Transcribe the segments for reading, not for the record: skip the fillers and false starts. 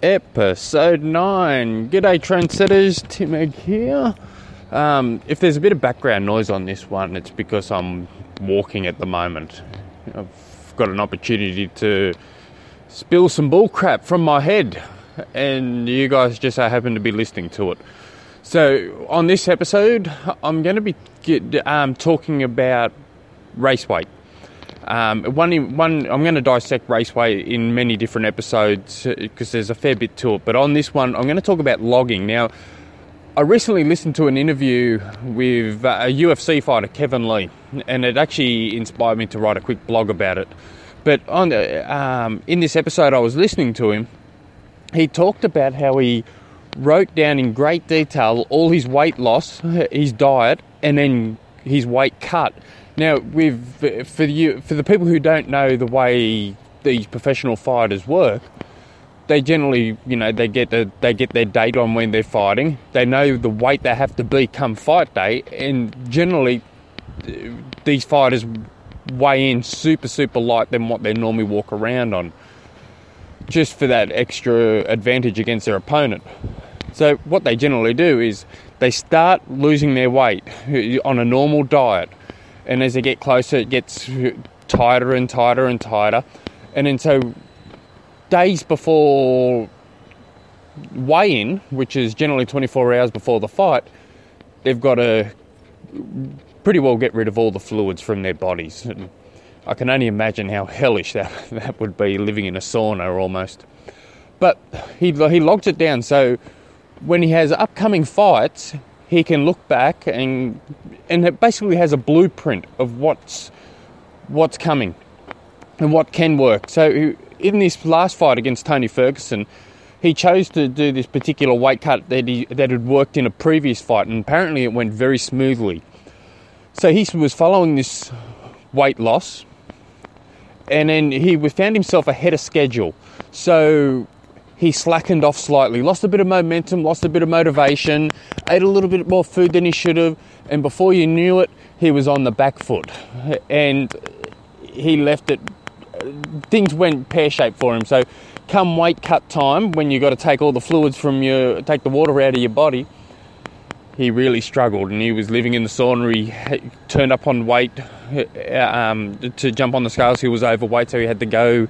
Episode 9. G'day trendsetters, Tim Egg here. If there's a bit of background noise on this one, it's because I'm walking at the moment. I've got an opportunity to spill some bullcrap from my head, and you guys just happen to be listening to it. So on this episode, I'm going to be talking about race weight. I'm going to dissect race weight in many different episodes because there's a fair bit to it. But on this one, I'm going to talk about logging. Now, I recently listened to an interview with a UFC fighter, Kevin Lee, and it actually inspired me to write a quick blog about it. But in this episode, I was listening to him. He talked about how he wrote down in great detail all his weight loss, his diet, and then his weight cut. Now, for the people who don't know the way these professional fighters work, they generally, they get their date on when they're fighting. They know the weight they have to be come fight day, and generally, these fighters weigh in super, super light than what they normally walk around on, just for that extra advantage against their opponent. So what they generally do is they start losing their weight on a normal diet. And as they get closer, it gets tighter and tighter and tighter. And then so days before weigh-in, which is generally 24 hours before the fight, they've got to pretty well get rid of all the fluids from their bodies. And I can only imagine how hellish that would be, living in a sauna almost. But he logs it down. So when he has upcoming fights, he can look back and it basically has a blueprint of what's coming and what can work. So in this last fight against Tony Ferguson, he chose to do this particular weight cut that had worked in a previous fight, and apparently it went very smoothly. So he was following this weight loss, and then he found himself ahead of schedule. So he slackened off slightly, lost a bit of momentum, lost a bit of motivation, ate a little bit more food than he should have, and before you knew it, he was on the back foot. And he left it, things went pear-shaped for him. So come weight cut time, when you got to take all the fluids take the water out of your body, he really struggled, and he was living in the sauna. He turned up on weight to jump on the scales. He was overweight, so he had to go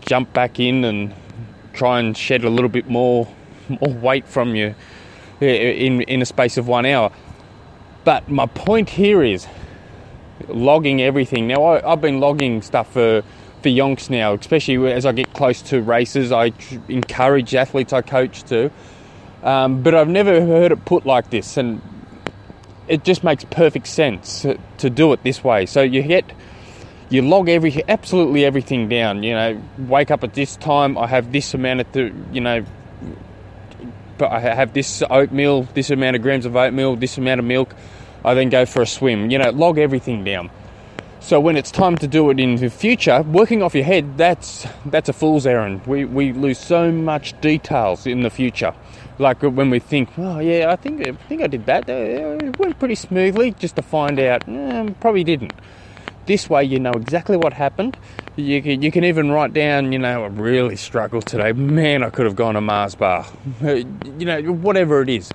jump back in and try and shed a little bit more weight from you in a space of 1 hour. But my point here is logging everything. Now, I've been logging stuff for yonks now, especially as I get close to races. I encourage athletes I coach to, but I've never heard it put like this, and it just makes perfect sense to do it this way. So you log absolutely everything down. Wake up at this time, I have this amount of, I have this oatmeal, this amount of grams of oatmeal, this amount of milk. I then go for a swim. Log everything down. So when it's time to do it in the future, working off your head, that's a fool's errand. We lose so much details in the future. Like when we think, oh yeah, I think I did that. It went pretty smoothly, just to find out, probably didn't. This way, you know exactly what happened. You can even write down, I really struggled today. Man, I could have gone a Mars bar. Whatever it is.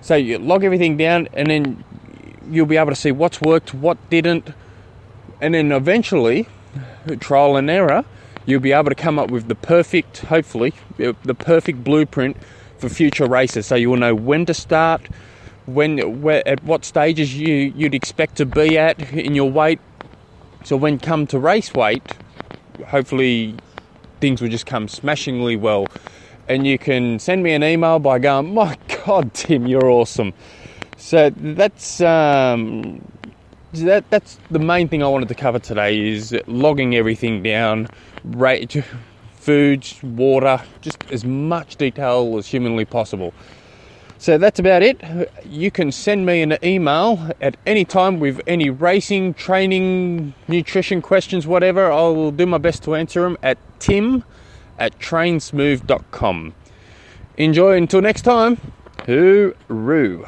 So you log everything down, and then you'll be able to see what's worked, what didn't. And then eventually, trial and error, you'll be able to come up with the perfect blueprint for future races. So you will know when to start, at what stages you'd expect to be at in your weight. So when come to race weight, hopefully things will just come smashingly well. And you can send me an email by going, my God, Tim, you're awesome. So that's the main thing I wanted to cover today, is logging everything down, rate, foods, water, just as much detail as humanly possible. So that's about it. You can send me an email at any time with any racing, training, nutrition questions, whatever. I will do my best to answer them at tim@trainsmove.com. Enjoy until next time. Hooroo.